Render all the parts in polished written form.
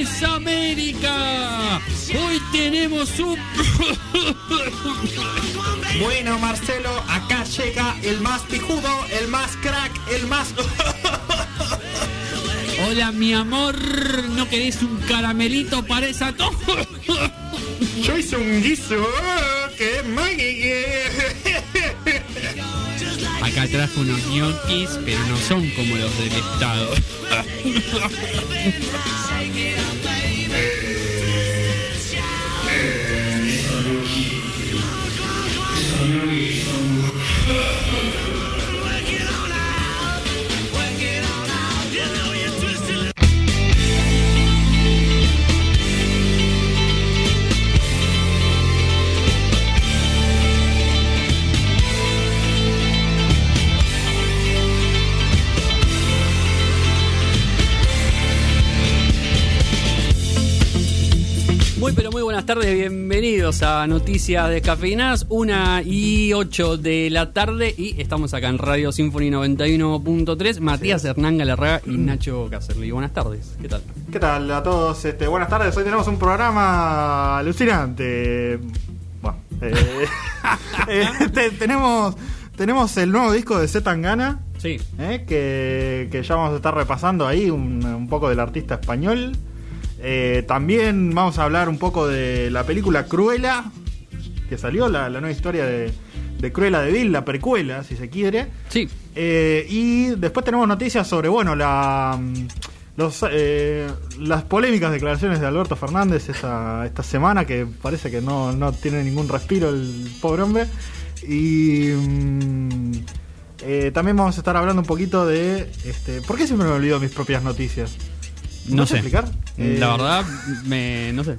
es América. Hoy tenemos un... Bueno, Marcelo, acá llega el más pijudo, el más crack, el más... Hola, mi amor, ¿no querés un caramelito para esa tos? Yo hice un guiso que mague. Acá trajo unos ñoquis, pero no son como los del Estado. Muy pero muy buenas tardes, bienvenidos a Noticias Descafeinadas, 1:08 de la tarde, y estamos acá en Radio Sinfoni 91.3. Matías Hernán Galarraga y Nacho Cacerli. Buenas tardes, ¿qué tal? ¿Qué tal a todos? Buenas tardes, hoy tenemos un programa alucinante. Bueno, tenemos el nuevo disco de C. Tangana, sí. Que ya vamos a estar repasando ahí un poco del artista español. También vamos a hablar un poco de la película Cruella, que salió, la nueva historia de Cruella de Vil, la precuela, si se quiere. Sí. Y después tenemos noticias sobre, bueno, las polémicas declaraciones de Alberto Fernández esta semana, que parece que no tiene ningún respiro el pobre hombre. Y... también vamos a estar hablando un poquito de... ¿por qué siempre me olvido mis propias noticias? No sé explicar. La verdad, no sé.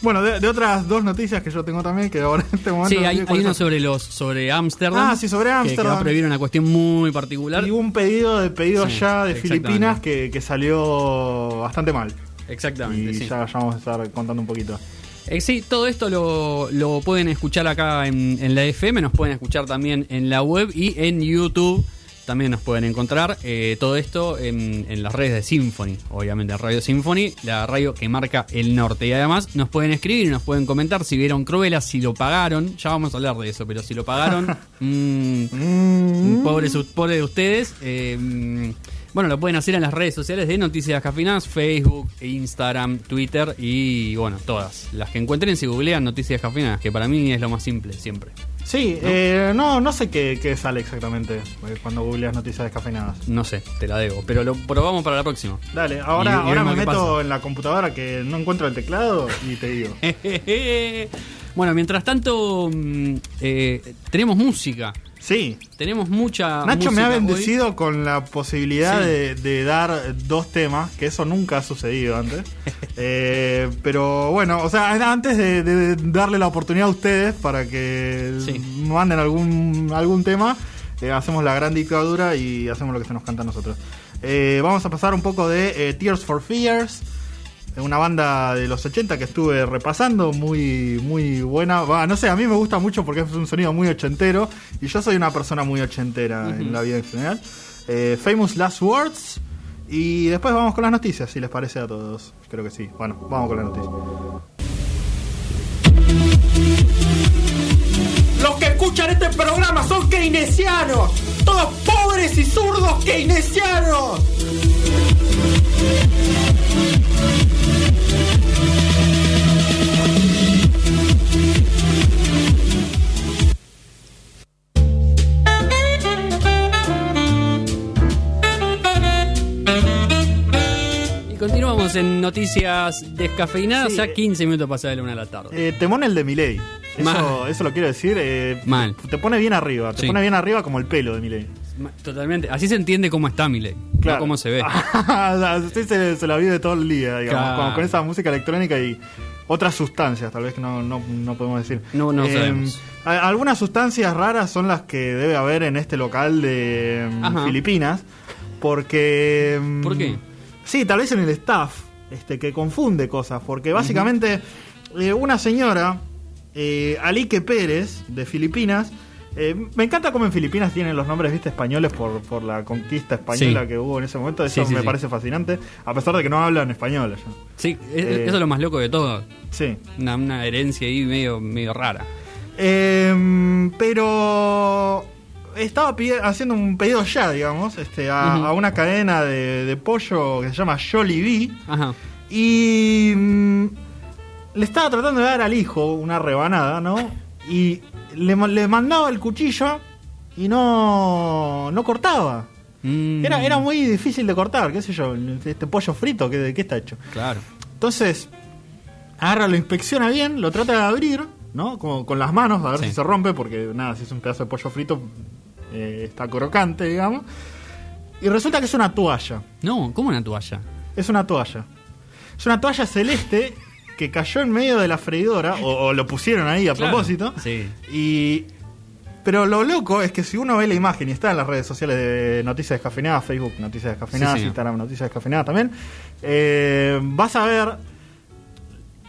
Bueno, de otras dos noticias que yo tengo también, que ahora en este momento... Sí, hay una sobre Ámsterdam. Ah, sí, sobre Ámsterdam. Que va a prohibir una cuestión muy particular. Y un pedido sí, ya de Filipinas que salió bastante mal. Exactamente, y sí. Ya vamos a estar contando un poquito. Sí, todo esto lo pueden escuchar acá en la FM, nos pueden escuchar también en la web y en YouTube. También nos pueden encontrar todo esto en las redes de Sinfoni, obviamente Radio Sinfoni, la radio que marca el norte. Y además nos pueden escribir, nos pueden comentar si vieron Cruella, si lo pagaron. Ya vamos a hablar de eso, pero si lo pagaron, pobre de ustedes. Bueno, lo pueden hacer en las redes sociales de Noticias Descafeinadas, Facebook, Instagram, Twitter y, bueno, todas las que encuentren. Si googlean Noticias Descafeinadas, que para mí es lo más simple siempre. Sí, ¿no? No sé qué sale exactamente cuando googleas Noticias Descafeinadas. No sé, te la debo, pero lo probamos para la próxima. Dale, ahora me meto en la computadora que no encuentro el teclado y te digo. Bueno, mientras tanto, tenemos música. Sí. Tenemos mucha Nacho música. Me ha bendecido hoy con la posibilidad, sí, de dar dos temas, que eso nunca ha sucedido antes. Pero bueno, o sea, antes de darle la oportunidad a ustedes para que manden algún tema, hacemos la gran dictadura y hacemos lo que se nos canta a nosotros. Vamos a pasar un poco de Tears for Fears, una banda de los 80 que estuve repasando, muy muy buena. No sé, a mí me gusta mucho porque es un sonido muy ochentero y yo soy una persona muy ochentera en la vida en general. Famous Last Words, y después vamos con las noticias, si les parece a todos. Creo que sí. Bueno, vamos con las noticias. Los que escuchan este programa son keynesianos, todos pobres y zurdos keynesianos. Y continuamos en Noticias Descafeinadas, ya 15 minutos pasadas de la 1 de la tarde. Temón el de Milei. Eso lo quiero decir. Mal. Te pone bien arriba, te pone bien arriba como el pelo de Milei. Totalmente, así se entiende cómo está Milei, claro. No cómo se ve. Sí, se la vive todo el día, digamos, con esa música electrónica y otras sustancias, tal vez que no podemos decir. No sabemos. Algunas sustancias raras son las que debe haber en este local de Filipinas, porque... ¿Por qué? Sí, tal vez en el staff, que confunde cosas, porque básicamente una señora, Alique Pérez, de Filipinas, Me encanta cómo en Filipinas tienen los nombres, viste, españoles por la conquista española, sí, que hubo en ese momento. Eso me parece fascinante, a pesar de que no hablan español allá. Sí, eso es lo más loco de todo. Sí. Una herencia ahí medio rara. Pero estaba haciendo un pedido ya, digamos, a una cadena de pollo que se llama Jollibee. Ajá. Y le estaba tratando de dar al hijo una rebanada, ¿no? Y le mandaba el cuchillo y no cortaba. Era muy difícil de cortar, qué sé yo, este pollo frito, ¿de qué está hecho? Claro. Entonces, agarra, lo inspecciona bien, lo trata de abrir, ¿no? Como con las manos, a ver si se rompe, porque nada, si es un pedazo de pollo frito, está crocante, digamos. Y resulta que es una toalla. No, ¿cómo una toalla? Es una toalla. Es una toalla celeste que cayó en medio de la freidora, o lo pusieron ahí a propósito. Sí. Pero lo loco es que si uno ve la imagen, y está en las redes sociales de Noticias Descafeinadas, Facebook Noticias Descafeinadas, Instagram Noticias Descafeinadas también, vas a ver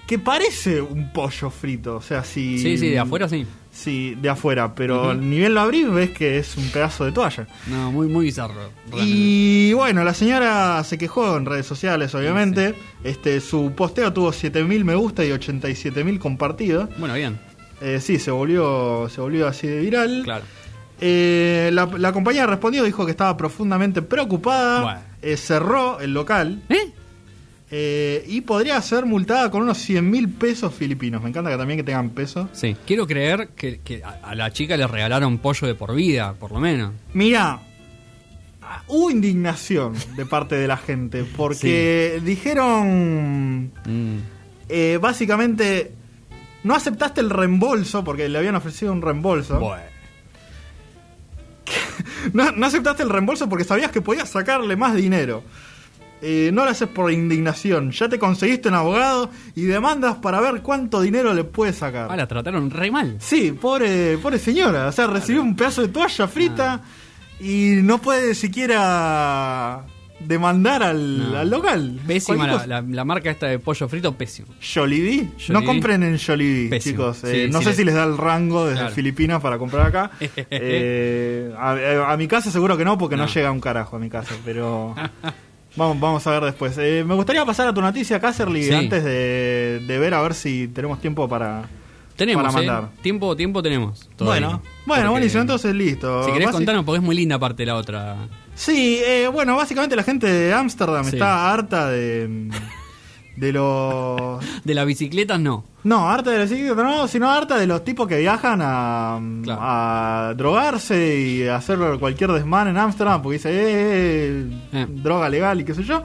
que parece un pollo frito. O sea, si... Sí, de afuera sí. Sí, de afuera, pero ni bien lo abrís, ves que es un pedazo de toalla. No, muy, muy bizarro. Realmente. Y bueno, la señora se quejó en redes sociales, obviamente. Sí, sí. Su posteo tuvo 7.000 me gusta y 87.000 compartidos. Bueno, bien. Sí, se volvió así de viral. Claro. La compañía respondió, dijo que estaba profundamente preocupada. Bueno. Cerró el local. Y podría ser multada con unos 100.000 pesos filipinos. Me encanta que también que tengan pesos. Sí, quiero creer que a la chica le regalaron pollo de por vida, por lo menos. Mirá, hubo indignación de parte de la gente, porque dijeron, básicamente, no aceptaste el reembolso, porque le habían ofrecido un reembolso. Bueno. No aceptaste el reembolso porque sabías que podías sacarle más dinero. No lo haces por indignación. Ya te conseguiste un abogado y demandas para ver cuánto dinero le puedes sacar. Ah, la trataron re mal. Sí, pobre señora. O sea, recibió un pedazo de toalla frita y no puede siquiera demandar al local. Pésima la marca esta de pollo frito, pésimo. Jollibee. No compren en Jollibee, pésimo, chicos. Sí, no sé si les da el rango desde Filipinas para comprar acá. A mi casa seguro que no, porque no llega un carajo a mi casa, pero... Vamos a ver después. Me gustaría pasar a tu noticia, Caserly, antes de ver a ver si tenemos tiempo para mandar. Tiempo tenemos. Todavía. Bueno, buenísimo, entonces listo. Si querés contarnos, porque es muy linda parte de la otra. Sí, bueno, básicamente la gente de Ámsterdam está harta de los... de las bicicletas no. No, harta de las bicicletas no, sino harta de los tipos que viajan a drogarse y hacer cualquier desmán en Ámsterdam, porque dice, droga legal y qué sé yo.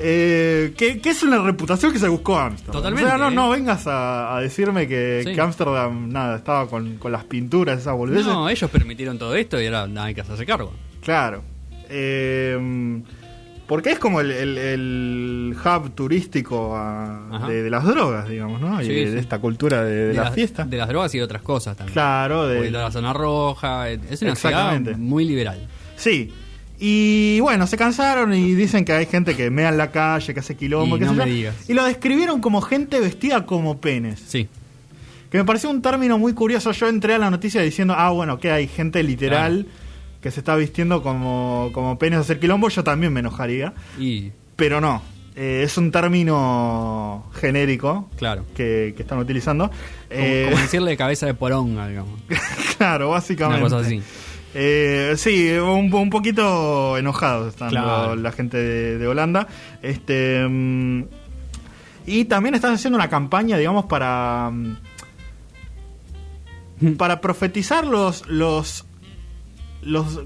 Que es una reputación que se buscó Ámsterdam. Totalmente. O sea, no vengas a decirme que Ámsterdam, nada, estaba con las pinturas, esas boludeces. No, ellos permitieron todo esto y ahora nada, hay que hacerse cargo. Claro. Porque es como el hub turístico de las drogas, digamos, ¿no? Y de esta cultura de la fiesta. De las drogas y de otras cosas también. Claro. De la zona roja. Es una ciudad muy liberal. Sí. Y bueno, se cansaron y dicen que hay gente que mea en la calle, que hace quilombo. Y lo describieron como gente vestida como penes. Sí. Que me pareció un término muy curioso. Yo entré a la noticia diciendo, bueno, que hay gente literal... Claro. Que se está vistiendo como penes a hacer quilombo, yo también me enojaría. Pero no, es un término genérico que están utilizando. Como decirle cabeza de poronga, digamos. Claro, básicamente. Una cosa así. Sí, un poquito enojados están la gente de Holanda. Y también están haciendo una campaña, digamos, para profetizar los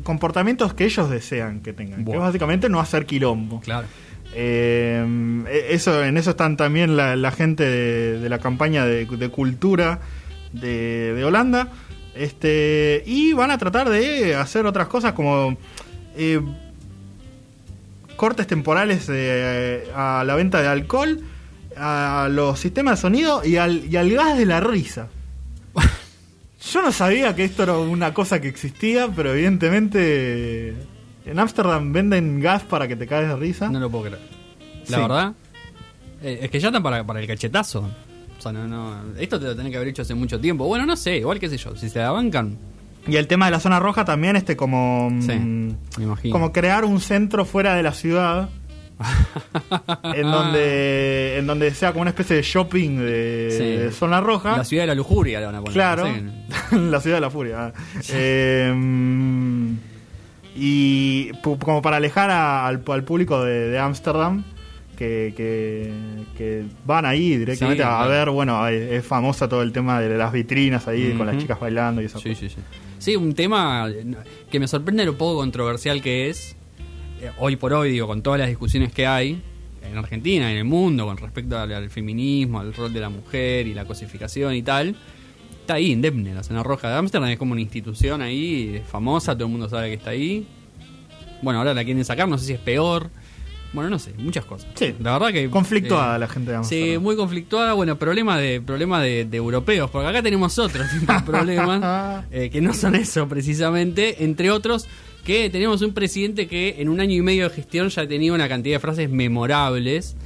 comportamientos que ellos desean que tengan, que básicamente no hacer quilombo. Claro. En eso están también la gente de la campaña de cultura de Holanda, y van a tratar de hacer otras cosas como cortes temporales a la venta de alcohol, a los sistemas de sonido y al gas de la risa. Yo no sabía que esto era una cosa que existía, pero evidentemente en Ámsterdam venden gas para que te caes de risa. No lo puedo creer. La verdad, es que ya están para el cachetazo. O sea, no, esto te lo tenés que haber hecho hace mucho tiempo. Bueno, no sé, igual qué sé yo, si se la bancan, Y el tema de la zona roja también, como, me imagino, como crear un centro fuera de la ciudad en donde sea como una especie de shopping de zona roja. La ciudad de la lujuria le van a poner. Claro, sí. La ciudad de la furia. Y como para alejar al público de Ámsterdam, que van ahí directamente a ver, bueno, es famosa todo el tema de las vitrinas ahí con las chicas bailando y eso. Sí, un tema que me sorprende lo poco controversial que es, hoy por hoy, digo, con todas las discusiones que hay en Argentina, en el mundo, con respecto al feminismo, al rol de la mujer y la cosificación y tal. Está ahí, indemne, la zona roja de Ámsterdam, es como una institución ahí, famosa, todo el mundo sabe que está ahí. Bueno, ahora la quieren sacar, no sé si es peor. Bueno, no sé, muchas cosas. Sí, la verdad que conflictuada la gente de Ámsterdam. Sí, muy conflictuada. Bueno, problema de europeos, porque acá tenemos otros tipos de problemas que no son eso precisamente, entre otros que tenemos un presidente que en un año y medio de gestión ya ha tenido una cantidad de frases memorables.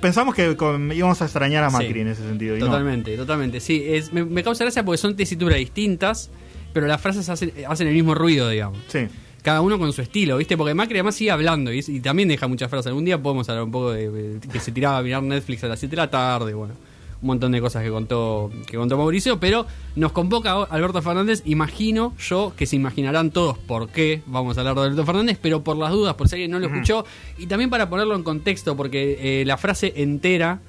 Pensamos que íbamos a extrañar a Macri en ese sentido. Totalmente. Sí, me causa gracia porque son tesituras distintas, pero las frases hacen el mismo ruido, digamos. Sí. Cada uno con su estilo, ¿viste? Porque Macri además sigue hablando y también deja muchas frases. Algún día podemos hablar un poco de que se tiraba a mirar Netflix a las 7 de la tarde, bueno, un montón de cosas que contó Mauricio, pero nos convoca Alberto Fernández. Imagino yo que se imaginarán todos por qué vamos a hablar de Alberto Fernández, pero por las dudas, por si alguien no lo escuchó, y también para ponerlo en contexto, porque la frase entera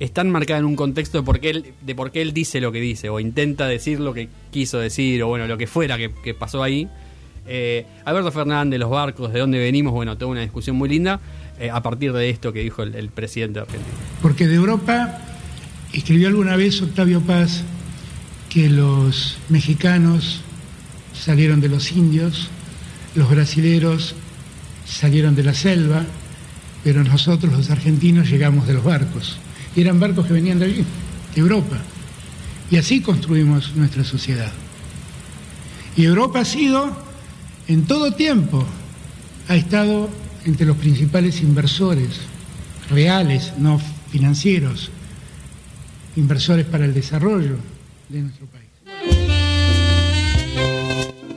está enmarcada en un contexto de por qué él dice lo que dice, o intenta decir lo que quiso decir, o bueno, lo que fuera que pasó ahí. Alberto Fernández, los barcos, de dónde venimos, bueno, toda una discusión muy linda a partir de esto que dijo el presidente argentino. Porque de Europa escribió alguna vez Octavio Paz que los mexicanos salieron de los indios, los brasileros salieron de la selva, pero nosotros los argentinos llegamos de los barcos, y eran barcos que venían de allí, de Europa, y así construimos nuestra sociedad. Y Europa ha sido, en todo tiempo, ha estado entre los principales inversores reales, no financieros, inversores para el desarrollo de nuestro país.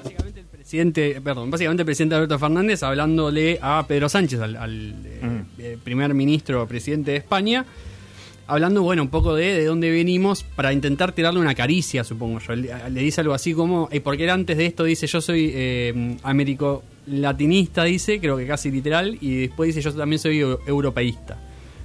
Básicamente el presidente Alberto Fernández hablándole a Pedro Sánchez, al primer ministro, presidente de España, hablando, bueno, un poco de dónde venimos, para intentar tirarle una caricia, supongo yo. Le dice algo así como, porque él antes de esto dice, yo soy américo-latinista, dice, creo que casi literal, y después dice, yo también soy europeísta,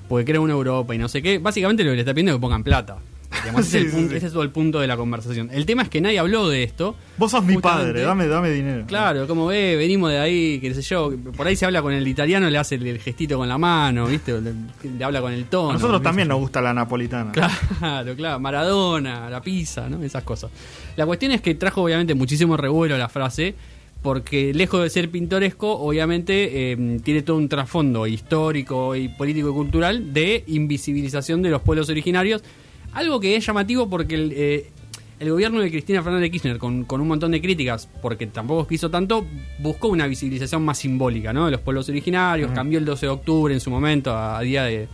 porque creo en Europa y no sé qué. Básicamente lo que le está pidiendo es que pongan plata. Además, ese es todo el punto de la conversación. El tema es que nadie habló de esto. Vos sos mi padre, dame dinero. Claro, como venimos de ahí, qué sé yo. Por ahí se habla con el italiano, le hace el gestito con la mano, ¿viste? Le habla con el tono. A nosotros también nos gusta la napolitana. Claro, Maradona, la pizza, ¿no? Esas cosas. La cuestión es que trajo obviamente muchísimo revuelo la frase, porque lejos de ser pintoresco, obviamente tiene todo un trasfondo histórico y político y cultural de invisibilización de los pueblos originarios. Algo que es llamativo porque el gobierno de Cristina Fernández de Kirchner, con un montón de críticas, porque tampoco quiso tanto, buscó una visibilización más simbólica, ¿no?, de los pueblos originarios. Cambió el 12 de octubre en su momento a día de,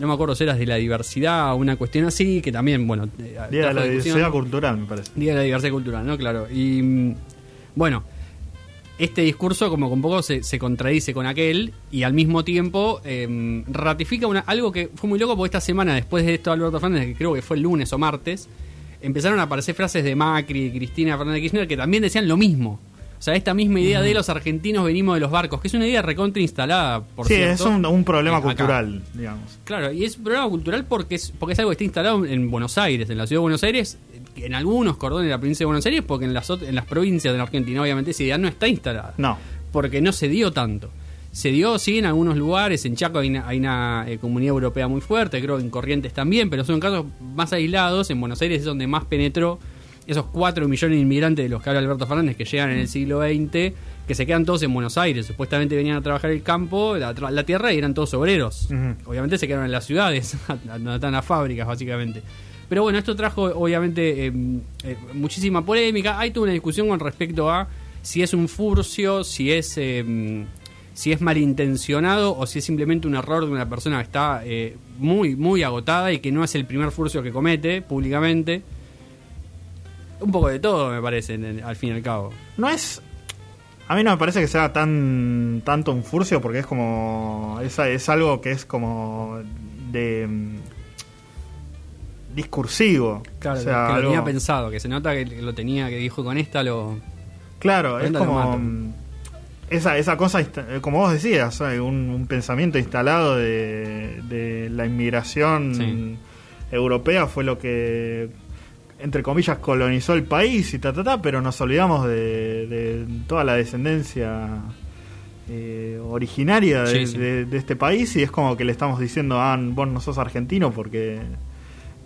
no me acuerdo si era de la diversidad o una cuestión así, que también, bueno, día de la diversidad cultural, me parece. Día de la diversidad cultural, ¿no? Claro. Y bueno, este discurso como con poco se contradice con aquel, y al mismo tiempo ratifica algo que fue muy loco, porque esta semana, después de esto Alberto Fernández, que creo que fue el lunes o martes, empezaron a aparecer frases de Macri y Cristina Fernández Kirchner que también decían lo mismo. O sea, esta misma idea de los argentinos venimos de los barcos, que es una idea recontra instalada, por cierto. Sí, es un problema cultural, digamos. Claro, y es un problema cultural porque es algo que está instalado en Buenos Aires, en la ciudad de Buenos Aires, en algunos cordones de la provincia de Buenos Aires, porque en las provincias de la Argentina obviamente esa idea no está instalada. No. Porque no se dio tanto. Se dio, sí, en algunos lugares. En Chaco hay una comunidad europea muy fuerte, creo que en Corrientes también, pero son casos más aislados. En Buenos Aires es donde más penetró esos 4 millones de inmigrantes de los que habla Alberto Fernández, que llegan en el siglo XX, que se quedan todos en Buenos Aires. Supuestamente venían a trabajar el campo, la tierra, y eran todos obreros. Obviamente se quedaron en las ciudades, donde están las fábricas, básicamente. Pero bueno, esto trajo obviamente muchísima polémica. Hay toda una discusión con respecto a si es un furcio, si es malintencionado, o si es simplemente un error de una persona que está muy, muy agotada y que no es el primer furcio que comete públicamente. un poco de todo, me parece, al fin y al cabo. No es... A mí no me parece que sea tanto un furcio, porque es como... Es algo que es como de... discursivo. Claro, o sea, que lo algo... tenía pensado, que se nota que lo tenía, que dijo con esta lo... Claro, es como... Esa cosa, como vos decías, un pensamiento instalado de la inmigración europea fue lo que... entre comillas, colonizó el país y pero nos olvidamos de toda la descendencia originaria de este país, y es como que le estamos diciendo, ah, vos no sos argentino, porque...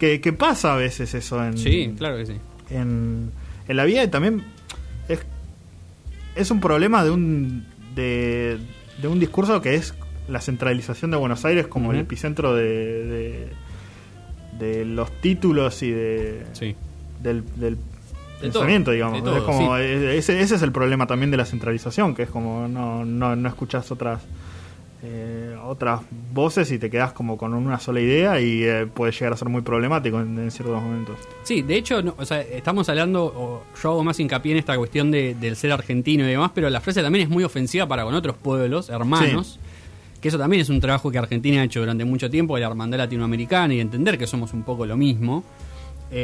que pasa a veces eso en... Sí, claro que sí. En la vida, y también es un problema de un discurso que es la centralización de Buenos Aires como el epicentro de los títulos y de del pensamiento, todo, digamos. Todo, es como, ese es el problema también de la centralización, que es como no escuchás otras voces y te quedás como con una sola idea, y puede llegar a ser muy problemático en ciertos momentos. Sí, de hecho, no, o sea, estamos hablando, yo hago más hincapié en esta cuestión del ser argentino y demás, pero la frase también es muy ofensiva para con otros pueblos hermanos. Sí. Que eso también es un trabajo que Argentina ha hecho durante mucho tiempo, de la hermandad latinoamericana y de entender que somos un poco lo mismo.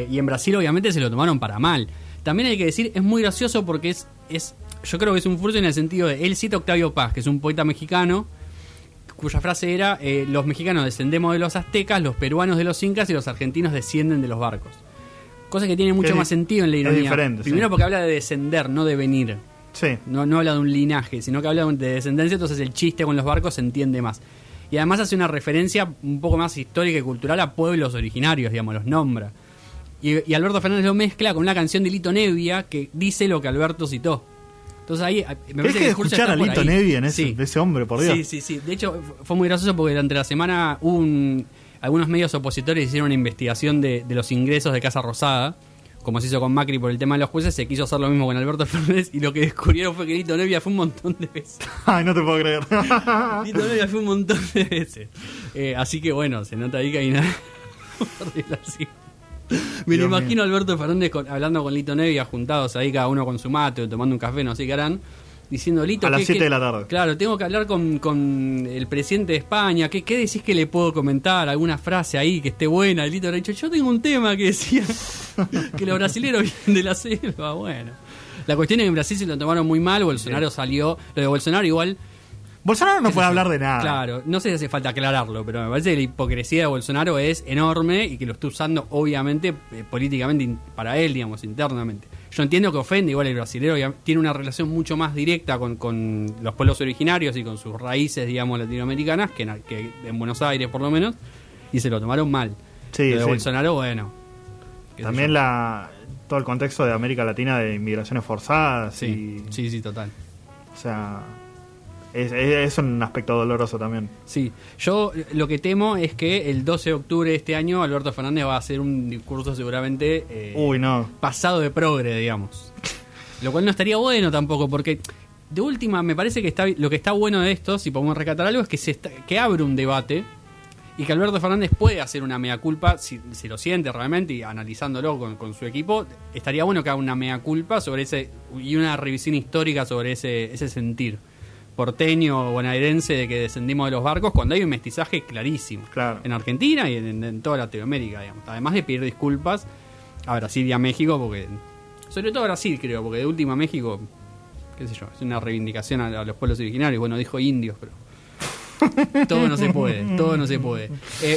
Y en Brasil obviamente se lo tomaron para mal. También hay que decir, es muy gracioso porque yo creo que es un furcio en el sentido de... Él cita a Octavio Paz, que es un poeta mexicano, cuya frase era, los mexicanos descendemos de los aztecas, los peruanos de los incas y los argentinos descienden de los barcos. Cosa que tiene mucho más sentido en la ironía. Primero porque habla de descender, no de venir. Sí. No habla de un linaje, sino que habla de descendencia, entonces el chiste con los barcos se entiende más. Y además hace una referencia un poco más histórica y cultural a pueblos originarios, digamos, los nombra. Y Alberto Fernández lo mezcla con una canción de Litto Nebbia que dice lo que Alberto citó. Entonces ahí... Es que escuchar a Litto Nebbia de ese hombre, por Dios. Sí. De hecho, fue muy gracioso porque durante la semana algunos medios opositores hicieron una investigación de los ingresos de Casa Rosada. Como se hizo con Macri por el tema de los jueces, se quiso hacer lo mismo con Alberto Fernández, y lo que descubrieron fue que Litto Nebbia fue un montón de veces. Ay, no te puedo creer. Litto Nebbia fue un montón de veces. Así que bueno, se nota ahí que hay una... Me lo imagino a Alberto Fernández hablando con Litto Nebbia, juntados ahí cada uno con su mate o tomando un café, no sé qué harán, diciendo, Lito... A las 7 de la tarde. Claro, tengo que hablar con el presidente de España. ¿Qué decís que le puedo comentar? ¿Alguna frase ahí que esté buena? El Lito le ha dicho, yo tengo un tema que decía que los brasileros vienen de la selva. Bueno, la cuestión es que en Brasil se lo tomaron muy mal. Bolsonaro salió... Lo de Bolsonaro igual... Bolsonaro no puede hablar de nada. Claro, no sé si hace falta aclararlo, pero me parece que la hipocresía de Bolsonaro es enorme y que lo está usando, obviamente, políticamente para él, digamos, internamente. Yo entiendo que ofende, igual el brasilero tiene una relación mucho más directa con los pueblos originarios y con sus raíces, digamos, latinoamericanas, que en Buenos Aires, por lo menos, y se lo tomaron mal. Sí, lo de Bolsonaro, bueno. También todo el contexto de América Latina de inmigraciones forzadas. Sí, total. O sea... Es un aspecto doloroso también. Sí, yo lo que temo es que el 12 de octubre de este año Alberto Fernández va a hacer un discurso seguramente pasado de progre, digamos. Lo cual no estaría bueno tampoco, porque de última me parece que lo que está bueno de esto, si podemos rescatar algo, es que que abre un debate y que Alberto Fernández puede hacer una mea culpa, si lo siente realmente, y analizándolo con su equipo, estaría bueno que haga una mea culpa sobre ese y una revisión histórica sobre ese sentir porteño o bonaerense de que descendimos de los barcos, cuando hay un mestizaje clarísimo en Argentina y en toda Latinoamérica, digamos. Además de pedir disculpas a Brasil y a México, porque sobre todo a Brasil, creo, porque de última México, qué sé yo, es una reivindicación a los pueblos originarios. Bueno, dijo indios, pero todo no se puede.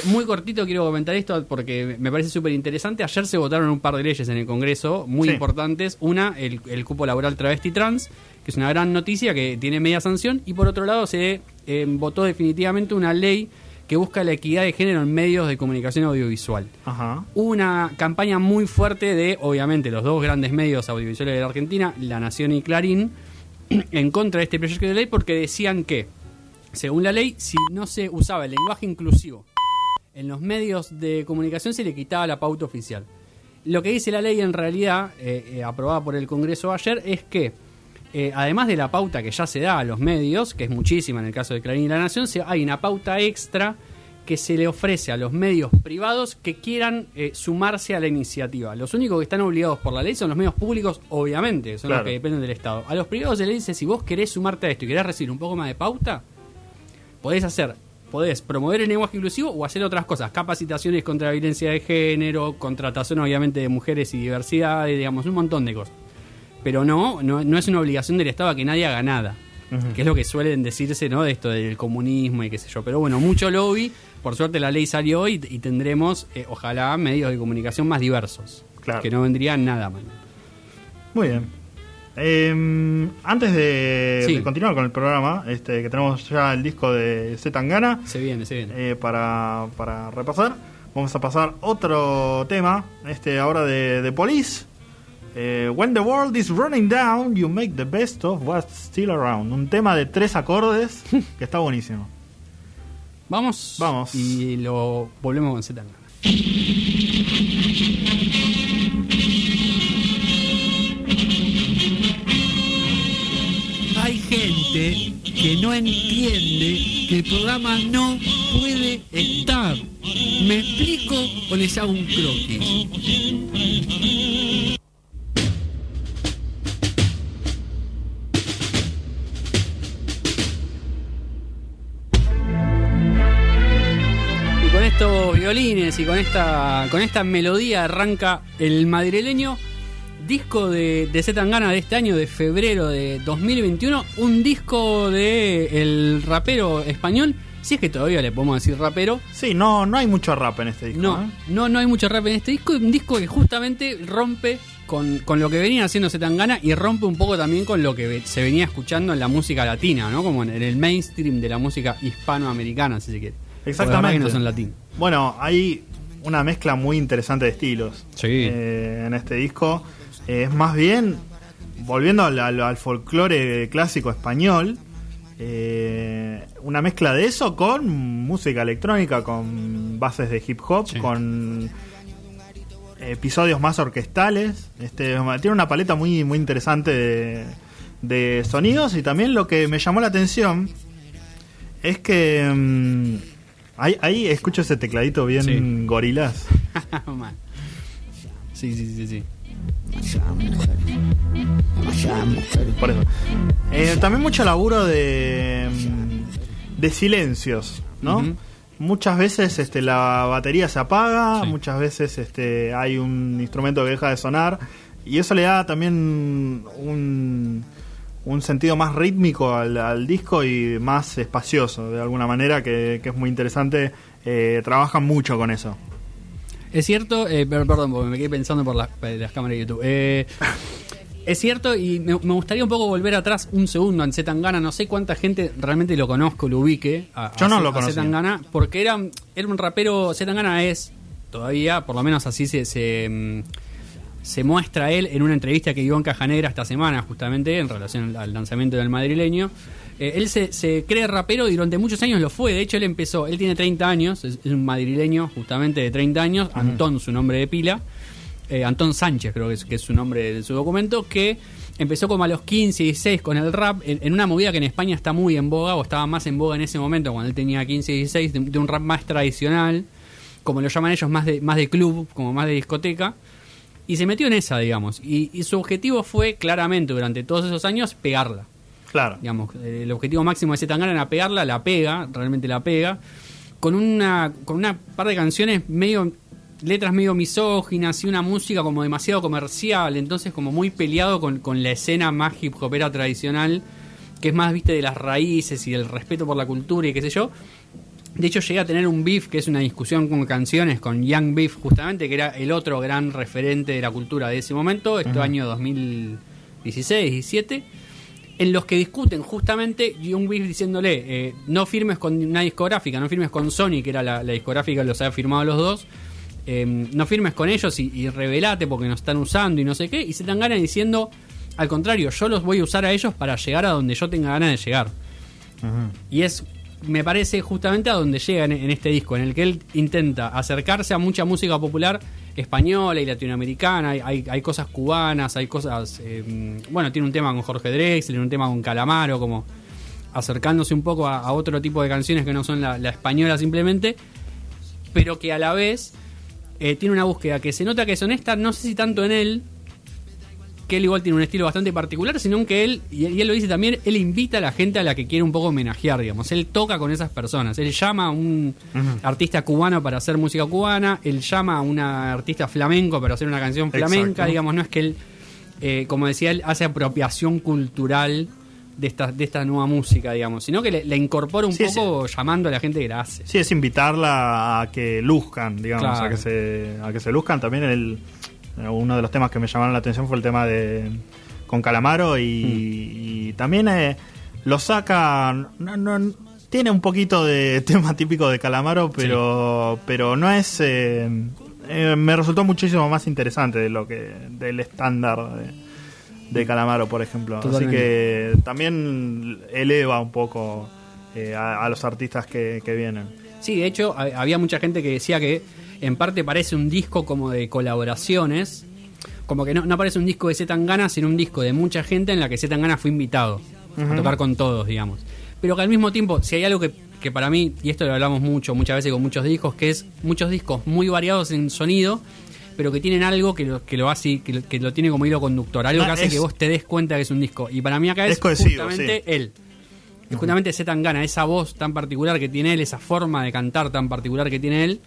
Muy cortito quiero comentar esto porque me parece súper interesante. Ayer se votaron un par de leyes en el Congreso muy importantes. Una, el cupo laboral travesti trans, que es una gran noticia que tiene media sanción, y por otro lado se votó definitivamente una ley que busca la equidad de género en medios de comunicación audiovisual. Ajá. Una campaña muy fuerte de, obviamente, los dos grandes medios audiovisuales de la Argentina, La Nación y Clarín, en contra de este proyecto de ley, porque decían que, según la ley, si no se usaba el lenguaje inclusivo en los medios de comunicación, se le quitaba la pauta oficial. Lo que dice la ley, en realidad, aprobada por el Congreso ayer, es que además de la pauta que ya se da a los medios, que es muchísima en el caso de Clarín y La Nación, hay una pauta extra que se le ofrece a los medios privados que quieran sumarse a la iniciativa. Los únicos que están obligados por la ley son los medios públicos, obviamente, son claro. los que dependen del Estado. A los privados se les dice, si vos querés sumarte a esto y querés recibir un poco más de pauta, podés promover el lenguaje inclusivo o hacer otras cosas, capacitaciones contra la violencia de género, contratación obviamente de mujeres y diversidades, digamos, un montón de cosas. Pero no es una obligación del Estado a que nadie haga nada. Que es lo que suelen decirse, ¿no? De esto del comunismo y qué sé yo. Pero bueno, mucho lobby. Por suerte la ley salió y tendremos, ojalá, medios de comunicación más diversos. Claro. Que no vendrían nada mal. Muy bien. Antes de continuar con el programa, que tenemos ya el disco de C. Tangana. Se viene. Para repasar, vamos a pasar otro tema. Ahora de Police. When the world is running down, you make the best of what's still around. Un tema de 3 acordes que está buenísimo. Vamos. Y lo volvemos con C. Tangana. Hay gente que no entiende que el programa no puede estar. ¿Me explico o les hago un croquis? Con estos violines y con esta melodía arranca el madrileño, disco de C. Tangana de este año, de febrero de 2021, un disco de el rapero español, si es que todavía le podemos decir rapero. Sí, no hay mucho rap en este disco. No hay mucho rap en este disco, un disco que justamente rompe con lo que venía haciendo C. Tangana y rompe un poco también con lo que se venía escuchando en la música latina, ¿no? Como en el mainstream de la música hispanoamericana, si se quiere. Exactamente. No son latín. Bueno, hay una mezcla muy interesante de estilos en este disco. Es más bien volviendo al folclore clásico español, una mezcla de eso con música electrónica, con bases de hip hop, con episodios más orquestales. Tiene una paleta muy, muy interesante de sonidos. Y también lo que me llamó la atención es que ahí escucho ese tecladito bien gorilas. Sí. Por eso. También mucho laburo de silencios, ¿no? Uh-huh. Muchas veces la batería se apaga, muchas veces hay un instrumento que deja de sonar y eso le da también un sentido más rítmico al disco y más espacioso de alguna manera, que es muy interesante. Trabajan mucho con eso. Es cierto, perdón, porque me quedé pensando por las cámaras de YouTube. Es cierto, y me gustaría un poco volver atrás un segundo en C. Tangana. No sé cuánta gente realmente lo conozco, lo ubique. Yo no lo conocía. C. Tangana, porque era un rapero. C. Tangana es todavía, por lo menos así se muestra él en una entrevista que dio en Caja Negra esta semana, justamente en relación al lanzamiento del madrileño. Él se cree rapero y durante muchos años lo fue. De hecho, él tiene 30 años, es un madrileño justamente de 30 años, uh-huh. Antón, su nombre de pila, Antón Sánchez creo que es su nombre de su documento, que empezó como a los 15, 16 con el rap, en una movida que en España está muy en boga, o estaba más en boga en ese momento, cuando él tenía 15, 16, de un rap más tradicional, como lo llaman ellos, más de club, como más de discoteca. Y se metió en esa, digamos. Y su objetivo fue, claramente, durante todos esos años, pegarla. Claro. Digamos, el objetivo máximo de C. Tangana era pegarla, la pega, realmente la pega. Con una par de canciones letras medio misóginas y una música como demasiado comercial. Entonces, como muy peleado con la escena más hip hopera tradicional, que es más, viste, de las raíces y del respeto por la cultura y qué sé yo. De hecho, llegué a tener un beef, que es una discusión con canciones, con Young Beef, justamente, que era el otro gran referente de la cultura de ese momento, uh-huh. Año 2016, 17, en los que discuten justamente Young Beef diciéndole, no firmes con una discográfica, no firmes con Sony, que era la discográfica que los había firmado los dos, no firmes con ellos y revelate porque nos están usando y no sé qué, y C. Tangana diciendo, al contrario, yo los voy a usar a ellos para llegar a donde yo tenga ganas de llegar. Uh-huh. Y es... me parece justamente a donde llega en este disco, en el que él intenta acercarse a mucha música popular española y latinoamericana. Hay cosas cubanas, hay cosas... bueno, tiene un tema con Jorge Drexler, un tema con Calamaro, como acercándose un poco a otro tipo de canciones que no son la española simplemente, pero que a la vez tiene una búsqueda que se nota que es honesta, no sé si tanto en él, que él igual tiene un estilo bastante particular, sino que él, y él lo dice también, él invita a la gente a la que quiere un poco homenajear, digamos, él toca con esas personas, él llama a un artista cubano para hacer música cubana, él llama a una artista flamenco para hacer una canción flamenca, digamos, no es que él, como decía él, hace apropiación cultural de esta nueva música, digamos, sino que le incorpora un poco llamando a la gente que la hace. Sí, es invitarla a que luzcan, digamos, claro, a que se luzcan también en el... Uno de los temas que me llamaron la atención fue el tema de con Calamaro y también lo saca, no tiene un poquito de tema típico de Calamaro, pero no es me resultó muchísimo más interesante de lo que del estándar de Calamaro, por ejemplo. Totalmente. Así que también eleva un poco a los artistas que vienen. Sí, de hecho había mucha gente que decía que en parte parece un disco como de colaboraciones, como que no parece un disco de C. Tangana, sino un disco de mucha gente en la que C. Tangana fue invitado a tocar con todos, digamos. Pero que al mismo tiempo, si hay algo que para mí, y esto lo hablamos muchas veces con muchos discos, que es muchos discos muy variados en sonido, pero que tienen algo que lo hace, que lo tiene como hilo conductor, algo que hace que vos te des cuenta que es un disco. Y para mí acá es cohesivo, justamente él. Es justamente C. Tangana, esa voz tan particular que tiene él, esa forma de cantar tan particular que tiene él,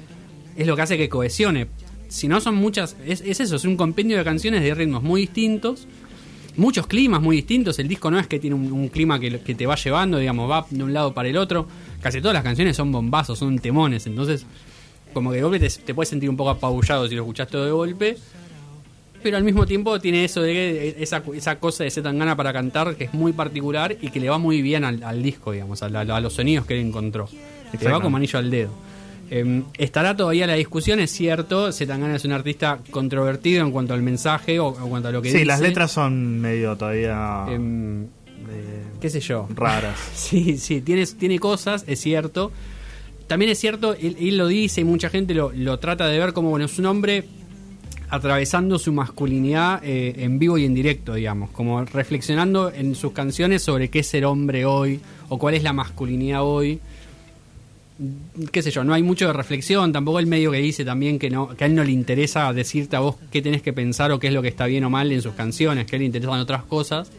es lo que hace que cohesione. Si no son muchas, es eso, es un compendio de canciones de ritmos muy distintos, muchos climas muy distintos. El disco no es que tiene un clima que te va llevando, digamos, va de un lado para el otro. Casi todas las canciones son bombazos, son temones, entonces como que de golpe te puedes sentir un poco apabullado si lo escuchás todo de golpe, pero al mismo tiempo tiene eso de esa cosa de C. Tangana para cantar que es muy particular y que le va muy bien al disco, digamos, a los sonidos que él encontró. Se va como anillo al dedo. Estará todavía la discusión, es cierto. C. Tangana es un artista controvertido en cuanto al mensaje o en cuanto a lo que dice. Sí, las letras son medio todavía qué sé yo, raras. sí, tiene cosas, es cierto. También es cierto, él lo dice y mucha gente lo trata de ver como, bueno, es un hombre atravesando su masculinidad en vivo y en directo, digamos, como reflexionando en sus canciones sobre qué es ser hombre hoy o cuál es la masculinidad hoy. Qué sé yo, no hay mucho de reflexión. Tampoco el medio que dice también que a él no le interesa decirte a vos qué tenés que pensar o qué es lo que está bien o mal en sus canciones, que a él le interesan otras cosas.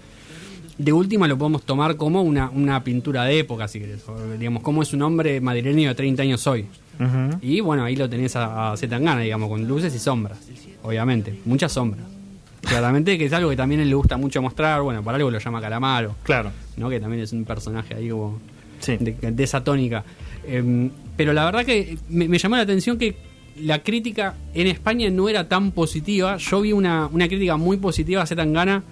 De última lo podemos tomar como una pintura de época, si querés, o, digamos, cómo es un hombre madrileño de 30 años hoy. Y bueno, ahí lo tenés a C. Tangana, digamos, con luces y sombras, obviamente, muchas sombras, claramente, que es algo que también él le gusta mucho mostrar. Bueno, por algo lo llama Calamaro, claro, ¿no? Que también es un personaje ahí como de esa tónica. Pero la verdad que me llamó la atención que la crítica en España no era tan positiva. Yo vi una crítica muy positiva a C. Tangana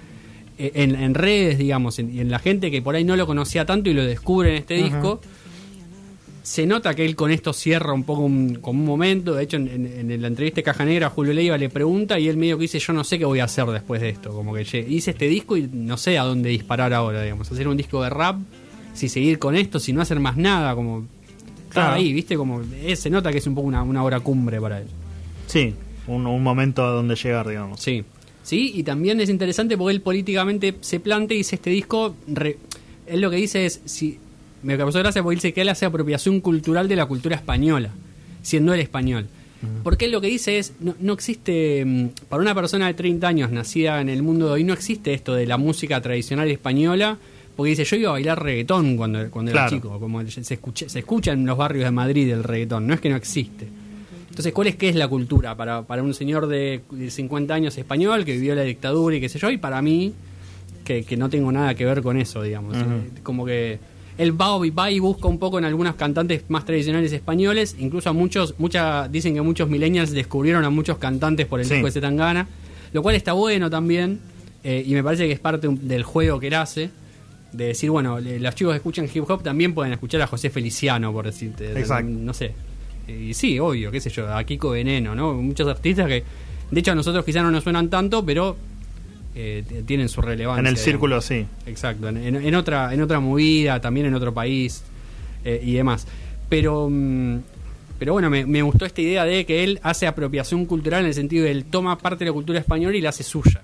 en redes, digamos, y en la gente que por ahí no lo conocía tanto y lo descubre en este disco. Se nota que él con esto cierra un poco con un momento. De hecho, en la entrevista de Caja Negra, Julio Leiva le pregunta y él medio que dice, yo no sé qué voy a hacer después de esto, como que hice este disco y no sé a dónde disparar ahora, digamos, hacer un disco de rap, si seguir con esto, si no hacer más nada, como... Claro. Ahí, viste, como se nota que es un poco una hora cumbre para él. Sí, un momento a donde llegar, digamos. Sí, y también es interesante porque él políticamente se plantea y dice este disco, él lo que dice es, si me causó gracia porque dice que él hace apropiación cultural de la cultura española, siendo él español. Porque él lo que dice es, no existe, para una persona de 30 años nacida en el mundo de hoy, no existe esto de la música tradicional española. Porque dice, yo iba a bailar reggaetón cuando era chico, como se escucha en los barrios de Madrid el reggaetón, no es que no existe. Entonces, ¿qué es la cultura para un señor de 50 años español que vivió la dictadura y qué sé yo? Y para mí, que no tengo nada que ver con eso, digamos. Como que él va y busca un poco en algunos cantantes más tradicionales españoles, incluso a muchos dicen que muchos millennials descubrieron a muchos cantantes por el disco de C. Tangana, lo cual está bueno también, y me parece que es parte del juego que él hace. De decir, bueno, los chicos que escuchan hip hop también pueden escuchar a José Feliciano, por decirte. Exacto. No sé. Y sí, obvio, qué sé yo, a Kiko Veneno, ¿no? Muchos artistas que, de hecho, a nosotros quizás no nos suenan tanto, pero tienen su relevancia. En el círculo, digamos. Sí. Exacto. En otra movida, también en otro país y demás. Pero bueno, me gustó esta idea de que él hace apropiación cultural en el sentido de él toma parte de la cultura española y la hace suya.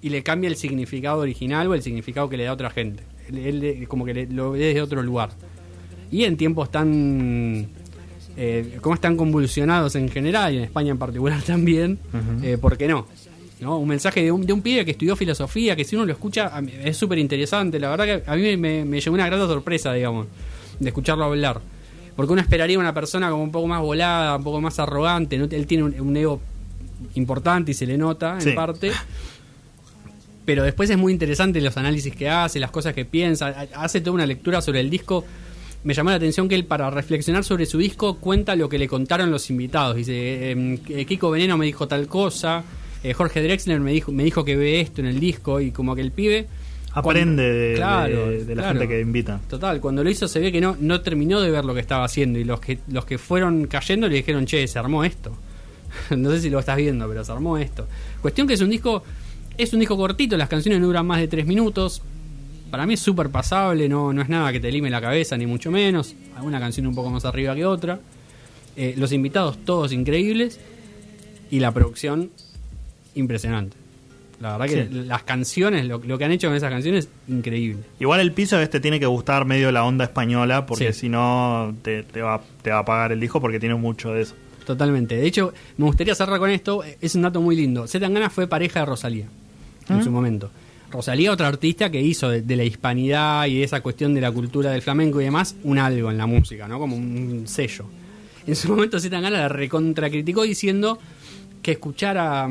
Y le cambia el significado original o el significado que le da otra gente. él como que lo ve desde otro lugar. Y en tiempos tan... como están convulsionados en general y en España en particular también, uh-huh. ¿Por qué no? ¿No? Un mensaje de un pibe que estudió filosofía, que si uno lo escucha es súper interesante. La verdad que a mí me llevó una grata sorpresa, digamos, de escucharlo hablar. Porque uno esperaría una persona como un poco más volada, un poco más arrogante, ¿no? Él tiene un ego importante y se le nota, sí, en parte. Pero después es muy interesante los análisis que hace, las cosas que piensa. Hace toda una lectura sobre el disco. Me llamó la atención que él, para reflexionar sobre su disco, cuenta lo que le contaron los invitados. Dice, Kiko Veneno me dijo tal cosa, Jorge Drexler me dijo que ve esto en el disco. Y como que el pibe... aprende de la gente que invita. Total, cuando lo hizo se ve que no terminó de ver lo que estaba haciendo. Y los que fueron cayendo le dijeron, che, se armó esto. No sé si lo estás viendo, pero se armó esto. Cuestión que es un disco cortito, las canciones no duran más de 3 minutos. Para mí es súper pasable, no es nada que te lime la cabeza, ni mucho menos. Alguna canción un poco más arriba que otra. Los invitados todos increíbles. Y la producción impresionante. La verdad que sí, las canciones, lo que han hecho con esas canciones, increíble. Igual el piso este tiene que gustar medio la onda española, porque sí, si no te va a pagar el disco, porque tiene mucho de eso. Totalmente. De hecho, me gustaría cerrar con esto. Es un dato muy lindo. C. Tangana fue pareja de Rosalía en su momento. Rosalía, otra artista que hizo de la hispanidad y de esa cuestión de la cultura del flamenco y demás, un algo en la música, ¿no? Como un sello. En su momento C. Tangana la recontracriticó diciendo que escuchar a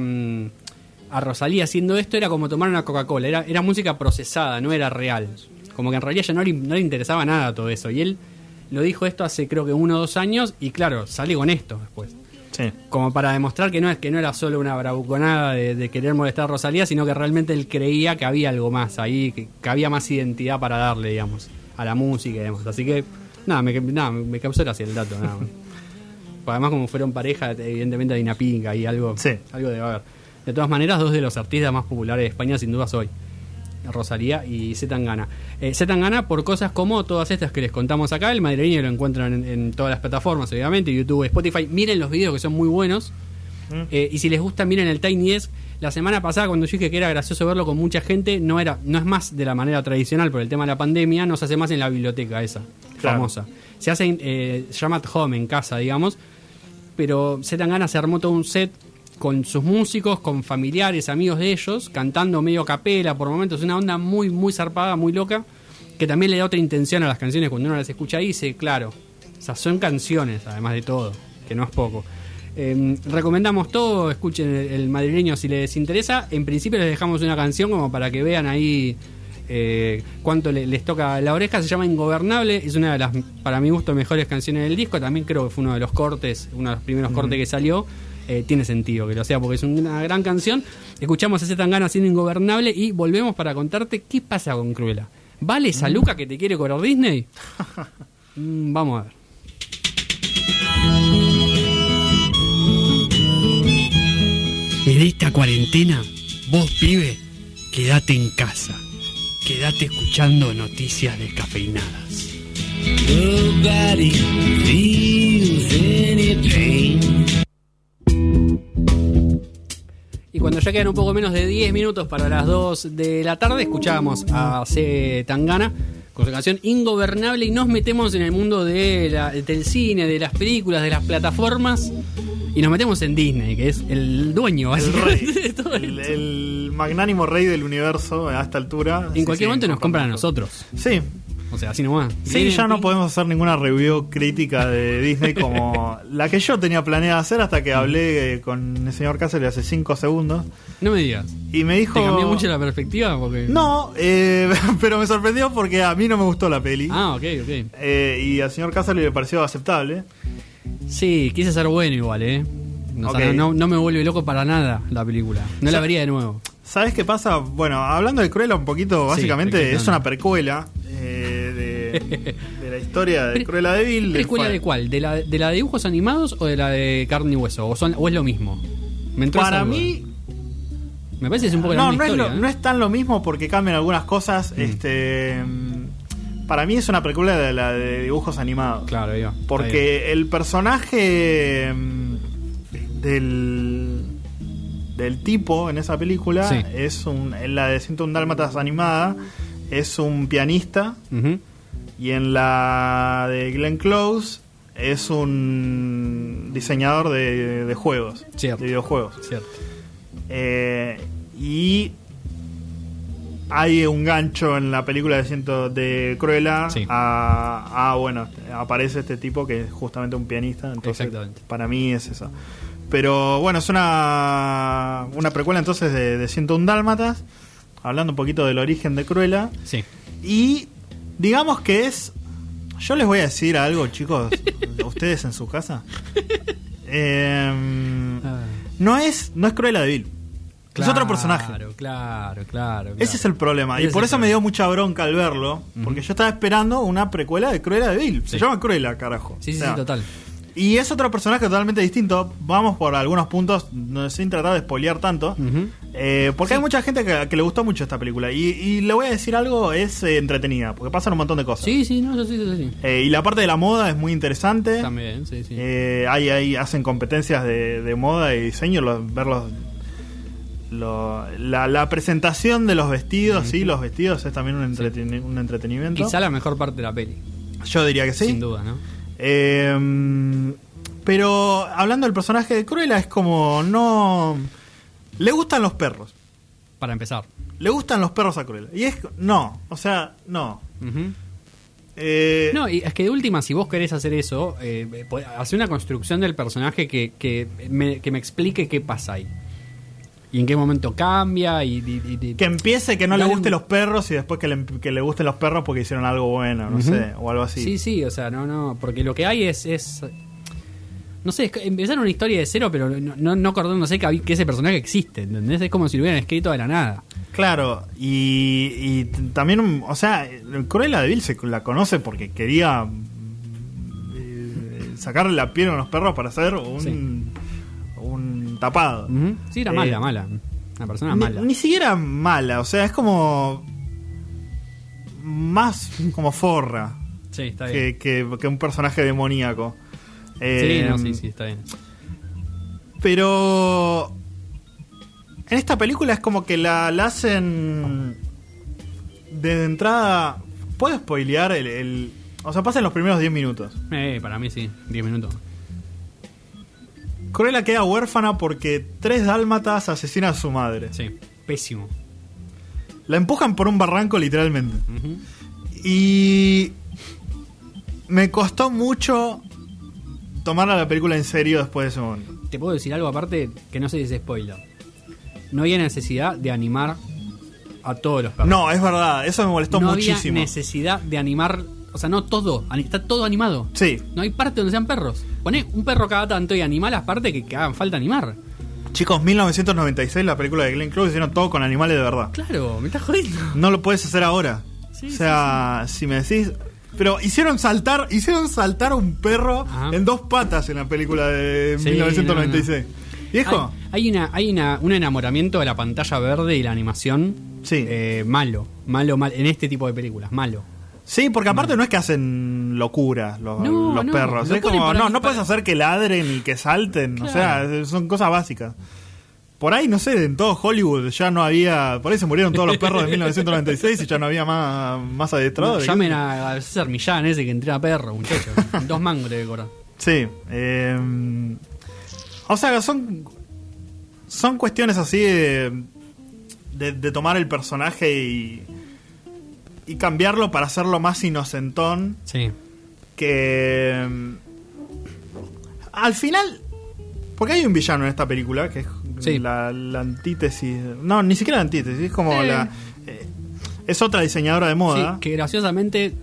Rosalía haciendo esto era como tomar una Coca-Cola, era música procesada, no era real. Como que en realidad ya no le interesaba nada todo eso. Y él lo dijo esto hace creo que 1 o 2 años y claro, salió con esto después. Sí. Como para demostrar que no era solo una bravuconada de querer molestar a Rosalía, sino que realmente él creía que había algo más ahí, que había más identidad para darle, digamos, a la música y demás. Así que me causó gracia el dato. Nada. Además, como fueron pareja, evidentemente hay una pinga y algo, sí, algo debe haber. De todas maneras, 2 de los artistas más populares de España sin duda hoy, Rosalía y C. Tangana. C. Tangana por cosas como todas estas que les contamos acá. El madrileño lo encuentran en todas las plataformas, obviamente, YouTube, Spotify. Miren los videos que son muy buenos. Y si les gusta, miren el Tiny Desk. La semana pasada, cuando yo dije que era gracioso verlo con mucha gente, no es más de la manera tradicional por el tema de la pandemia, no se hace más en la biblioteca esa, claro, famosa. Se hace llama at home, en casa, digamos. Pero C. Tangana se armó todo un set con sus músicos, con familiares, amigos de ellos, cantando medio a capela por momentos, una onda muy, muy zarpada, muy loca, que también le da otra intención a las canciones cuando uno las escucha ahí, dice, claro, o sea, son canciones, además de todo, que no es poco. Recomendamos todo, escuchen el madrileño si les interesa. En principio les dejamos una canción como para que vean ahí cuánto les toca la oreja. Se llama Ingobernable, es una de las, para mi gusto, mejores canciones del disco. También creo que fue uno de los cortes, uno de los primeros cortes que salió. Tiene sentido que lo sea porque es una gran canción. Escuchamos a C. Tangana haciendo Ingobernable y volvemos para contarte qué pasa con Cruella. ¿Vale esa Luca que te quiere cobrar Disney? Vamos a ver. En esta cuarentena, vos, pibe, quédate en casa. Quédate escuchando Noticias Descafeinadas. Nobody feels any pain. Y cuando ya quedan un poco menos de 10 minutos para las 2 de la tarde, escuchábamos a C. Tangana con su canción Ingobernable y nos metemos en el mundo del cine, de las películas, de las plataformas y nos metemos en Disney, que es el dueño, el rey, de todo el magnánimo rey del universo a esta altura. En cualquier momento nos compran a nosotros. Sí. O sea, así nomás. Sí, ya no podemos hacer ninguna review crítica de Disney como la que yo tenía planeada hacer hasta que hablé con el señor Cáceres hace 5 segundos. No me digas. Y me dijo... ¿Te cambió mucho la perspectiva? Porque... No, pero me sorprendió porque a mí no me gustó la peli. Ah, ok. Y al señor Cáceres le pareció aceptable. Sí, quise ser bueno igual, O sea, okay. No me vuelve loco para nada la película. No, o sea, la vería de nuevo. ¿Sabes qué pasa? Bueno, hablando de Cruella un poquito, básicamente sí, es una precuela... de la historia de Cruella de Vil. ¿Precuela de cuál? ¿De la de dibujos animados o de la de carne y hueso? ¿O es lo mismo? Para mí... Me parece que es un poco la misma historia. No es tan lo mismo porque cambian algunas cosas. Para mí es una precuela de la de dibujos animados. Claro, yo. Porque el personaje del tipo en esa película es la de 101 Dálmatas animada. es un pianista, y en la de Glenn Close es un diseñador de juegos, de videojuegos. Y hay un gancho en la película de Cruella, bueno, aparece este tipo que es justamente un pianista, entonces para mí es eso. Pero bueno, es una precuela entonces de 101 Dálmatas, hablando un poquito del origen de Cruella. Y digamos que es... Yo les voy a decir algo, chicos, ustedes en su casa. No es Cruella de Vil. Claro, es otro personaje. Claro. Ese es el problema. Y por eso me dio mucha bronca al verlo, porque yo estaba esperando una precuela de Cruella de Vil. Se llama Cruella, carajo. Sí, total. Y es otro personaje totalmente distinto. Vamos por algunos puntos sin tratar de spoilear tanto. Porque hay mucha gente que le gustó mucho esta película. Y le voy a decir algo, es entretenida, porque pasan un montón de cosas. Sí. Y la parte de la moda es muy interesante. También, sí. Ahí hacen competencias de moda y diseño. La presentación de los vestidos, los vestidos es también un entretenimiento. Quizá la mejor parte de la peli. Yo diría que sí. Sin duda, ¿no? Pero hablando del personaje de Cruella, es como no le gustan los perros. Para empezar, le gustan los perros a Cruella. Y es no. No, y es que de última, si vos querés hacer eso, hacer una construcción del personaje que me explique qué pasa ahí y en qué momento cambia y que empiece que no le gusten los perros y después que le gusten los perros porque hicieron algo bueno, no sé, o algo así. Sí, o sea, no, porque lo que hay es no sé, es empezar una historia de cero, pero no acordándose que ese personaje existe, ¿entendés? Es como si lo hubieran escrito de la nada. Claro, y también, o sea, Cruella de Vil se la conoce porque quería sacarle la piel a los perros para hacer un tapado. Sí, era mala. Una persona mala. Ni siquiera mala, o sea, es como... más como forra. Sí, está bien. Que un personaje demoníaco. Sí, está bien. Pero... en esta película es como que la hacen... de entrada... ¿Puedo spoilear el...? O sea, pasan los primeros 10 minutos. Para mí sí, 10 minutos. Cruella queda huérfana porque 3 dálmatas asesinan a su madre. Sí, pésimo. La empujan por un barranco, literalmente. Y me costó mucho tomar a la película en serio después de ese momento. Te puedo decir algo aparte que no sé si es spoiler. No había necesidad de animar a todos los perros. No, es verdad, eso me molestó muchísimo. No había necesidad de animar... O sea, no todo. Está todo animado. Sí. No hay parte donde sean perros. Poné un perro cada tanto y animá las partes que hagan falta animar. Chicos, 1996, la película de Glenn Close, hicieron todo con animales de verdad. Claro, me estás jodiendo. No lo puedes hacer ahora. Sí, o sea, si me decís... Pero hicieron saltar un perro en 2 patas en la película de 1996. No. ¿Viejo? Hay un enamoramiento de la pantalla verde y la animación. Sí. Malo. En este tipo de películas, malo. Sí, porque aparte no es que hacen locura los perros. Es como, no puedes hacer que ladren y que salten. Claro. O sea, son cosas básicas. Por ahí, no sé, en todo Hollywood ya no había... Por ahí se murieron todos los perros de 1996 y ya no había más adiestradores. Llamen a César Millán, ese que entrena perro, muchacho. 2 mangos de cobrar. Sí. O sea, son cuestiones así de tomar el personaje y cambiarlo para hacerlo más inocentón. Sí. Que... al final... porque hay un villano en esta película, que es la antítesis... No, ni siquiera la antítesis, es como la... es otra diseñadora de moda. Sí, que graciosamente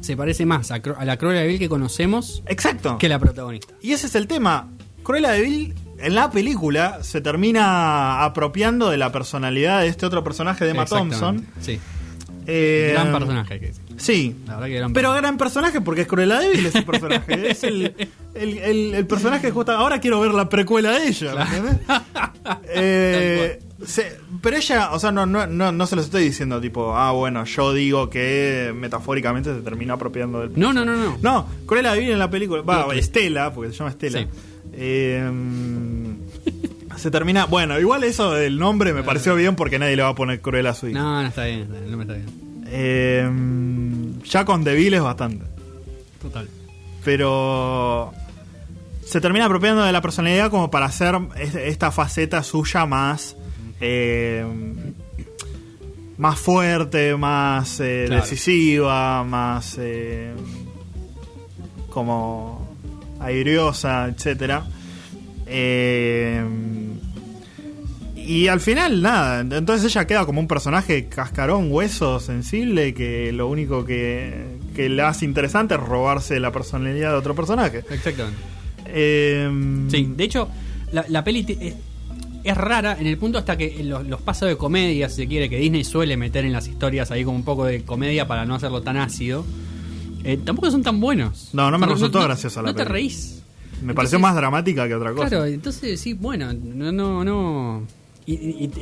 se parece más a la Cruella de Vil que conocemos. Exacto. Que la protagonista. Y ese es el tema. Cruella de Vil, en la película, se termina apropiando de la personalidad de este otro personaje de Emma Thompson. Sí. Gran personaje, que sí, la verdad que gran personaje porque es Cruella de Vil ese personaje. Es el personaje justo. Ahora quiero ver la precuela de ella, claro. Pero ella, o sea, no se los estoy diciendo tipo, bueno, yo digo que metafóricamente se terminó apropiando del personaje. No, Cruella de Vil en la película Estela, porque se llama Estela. Se termina... Bueno, igual eso del nombre me pareció bien porque nadie le va a poner Cruella a su hija. No, está bien, no me está bien. Ya con De Vil es bastante. Total. Pero se termina apropiando de la personalidad como para hacer esta faceta suya más más fuerte, más claro, decisiva, más como airiosa, etcétera. Y al final nada, entonces ella queda como un personaje cascarón, hueso, sensible, que lo único que le hace interesante es robarse la personalidad de otro personaje. Exactamente. Sí, de hecho la peli es rara en el punto hasta que los pasos de comedia, si se quiere, que Disney suele meter en las historias ahí como un poco de comedia para no hacerlo tan ácido, tampoco son tan buenos. No me resultó graciosa la peli. No te reís. Me pareció más dramática que otra cosa. Claro, entonces sí, bueno, no.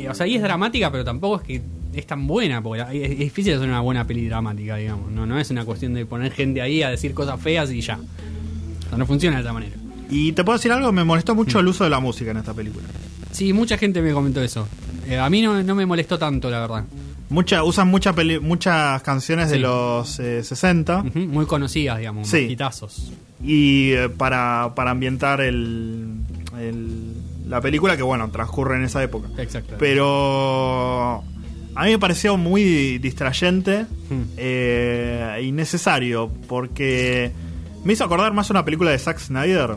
O sea, ahí es dramática, pero tampoco es que es tan buena, porque es difícil hacer una buena peli dramática, digamos. No es una cuestión de poner gente ahí a decir cosas feas y ya. O sea, no funciona de esa manera. Y te puedo decir algo, me molestó mucho el uso de la música en esta película. Sí, mucha gente me comentó eso. A mí no me molestó tanto, la verdad. Usan muchas canciones, sí, de los 60. Uh-huh, muy conocidas, digamos, sí, hitazos. Y para ambientar la película, que bueno, transcurre en esa época. Exacto. Pero a mí me pareció muy distrayente, innecesario, porque me hizo acordar más una película de Zack Snyder,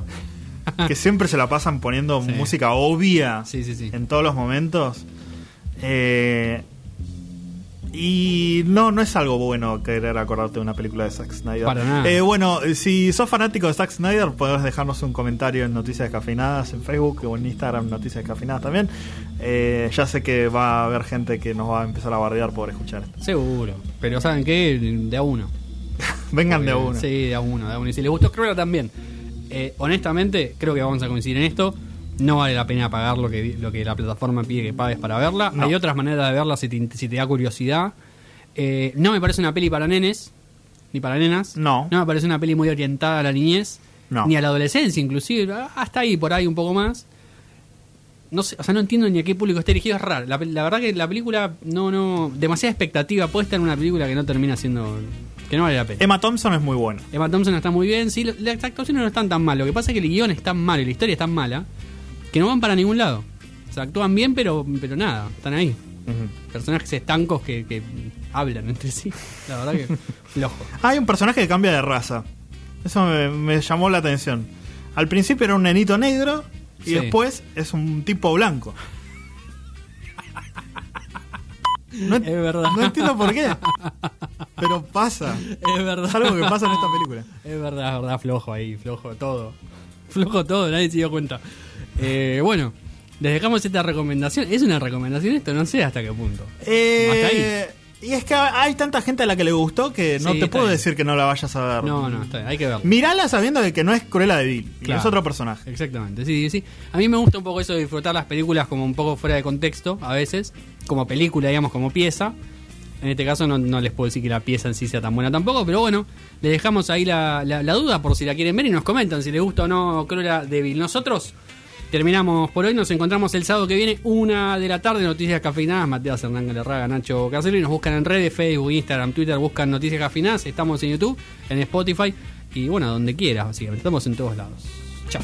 que siempre se la pasan poniendo sí, música obvia, sí, en todos los momentos. Y no es algo bueno querer acordarte de una película de Zack Snyder. Para nada. Bueno, si sos fanático de Zack Snyder, podés dejarnos un comentario en Noticias Descafeinadas en Facebook o en Instagram, Noticias Descafeinadas también. Ya sé que va a haber gente que nos va a empezar a bardear por escuchar esto. Seguro. Pero ¿saben qué? De a uno. Vengan. Porque, de a uno. Sí, de a uno. Y si les gustó Cruella también. Honestamente, creo que vamos a coincidir en esto. No vale la pena pagar lo que la plataforma pide que pagues para verla. No. Hay otras maneras de verla si te da curiosidad. No me parece una peli para nenes, ni para nenas. No me parece una peli muy orientada a la niñez, ni a la adolescencia, inclusive. Hasta ahí, por ahí, un poco más. No sé, o sea, no entiendo ni a qué público está dirigido. Es raro. La verdad que la película, no demasiada expectativa puesta en una película que no termina siendo, que no vale la pena. Emma Thompson es muy buena. Emma Thompson está muy bien, sí. Las actuaciones no están tan mal. Lo que pasa es que el guión es tan malo y la historia es tan mala que no van para ningún lado. O sea, actúan bien, pero nada, están ahí. Uh-huh. Personajes estancos que hablan entre sí. La verdad que flojo. Hay un personaje que cambia de raza. Eso me llamó la atención. Al principio era un nenito negro y después es un tipo blanco. Es verdad. No entiendo por qué, pero pasa. Es verdad. Es algo que pasa en esta película. Es verdad. Flojo todo, nadie se dio cuenta. Bueno, les dejamos esta recomendación. ¿Es una recomendación esto? No sé hasta qué punto. Hasta ahí. Y es que hay tanta gente a la que le gustó que no te puedo decir que no la vayas a ver. No, está bien, hay que verla. Mirala sabiendo de que no es Cruella de Vil, claro, es otro personaje. Exactamente, sí. A mí me gusta un poco eso de disfrutar las películas como un poco fuera de contexto, a veces, como película, digamos, como pieza. En este caso no les puedo decir que la pieza en sí sea tan buena tampoco, pero bueno, les dejamos ahí la duda por si la quieren ver y nos comentan si les gusta o no Cruella de Vil. Nosotros terminamos por hoy, nos encontramos el sábado que viene, 1:00 p.m, Noticias Descafeinadas. Matías Hernán Galarraga, Nacho Carcelo, y nos buscan en redes, Facebook, Instagram, Twitter, buscan Noticias Descafeinadas. Estamos en YouTube, en Spotify y bueno, donde quieras, básicamente. Estamos en todos lados. Chao.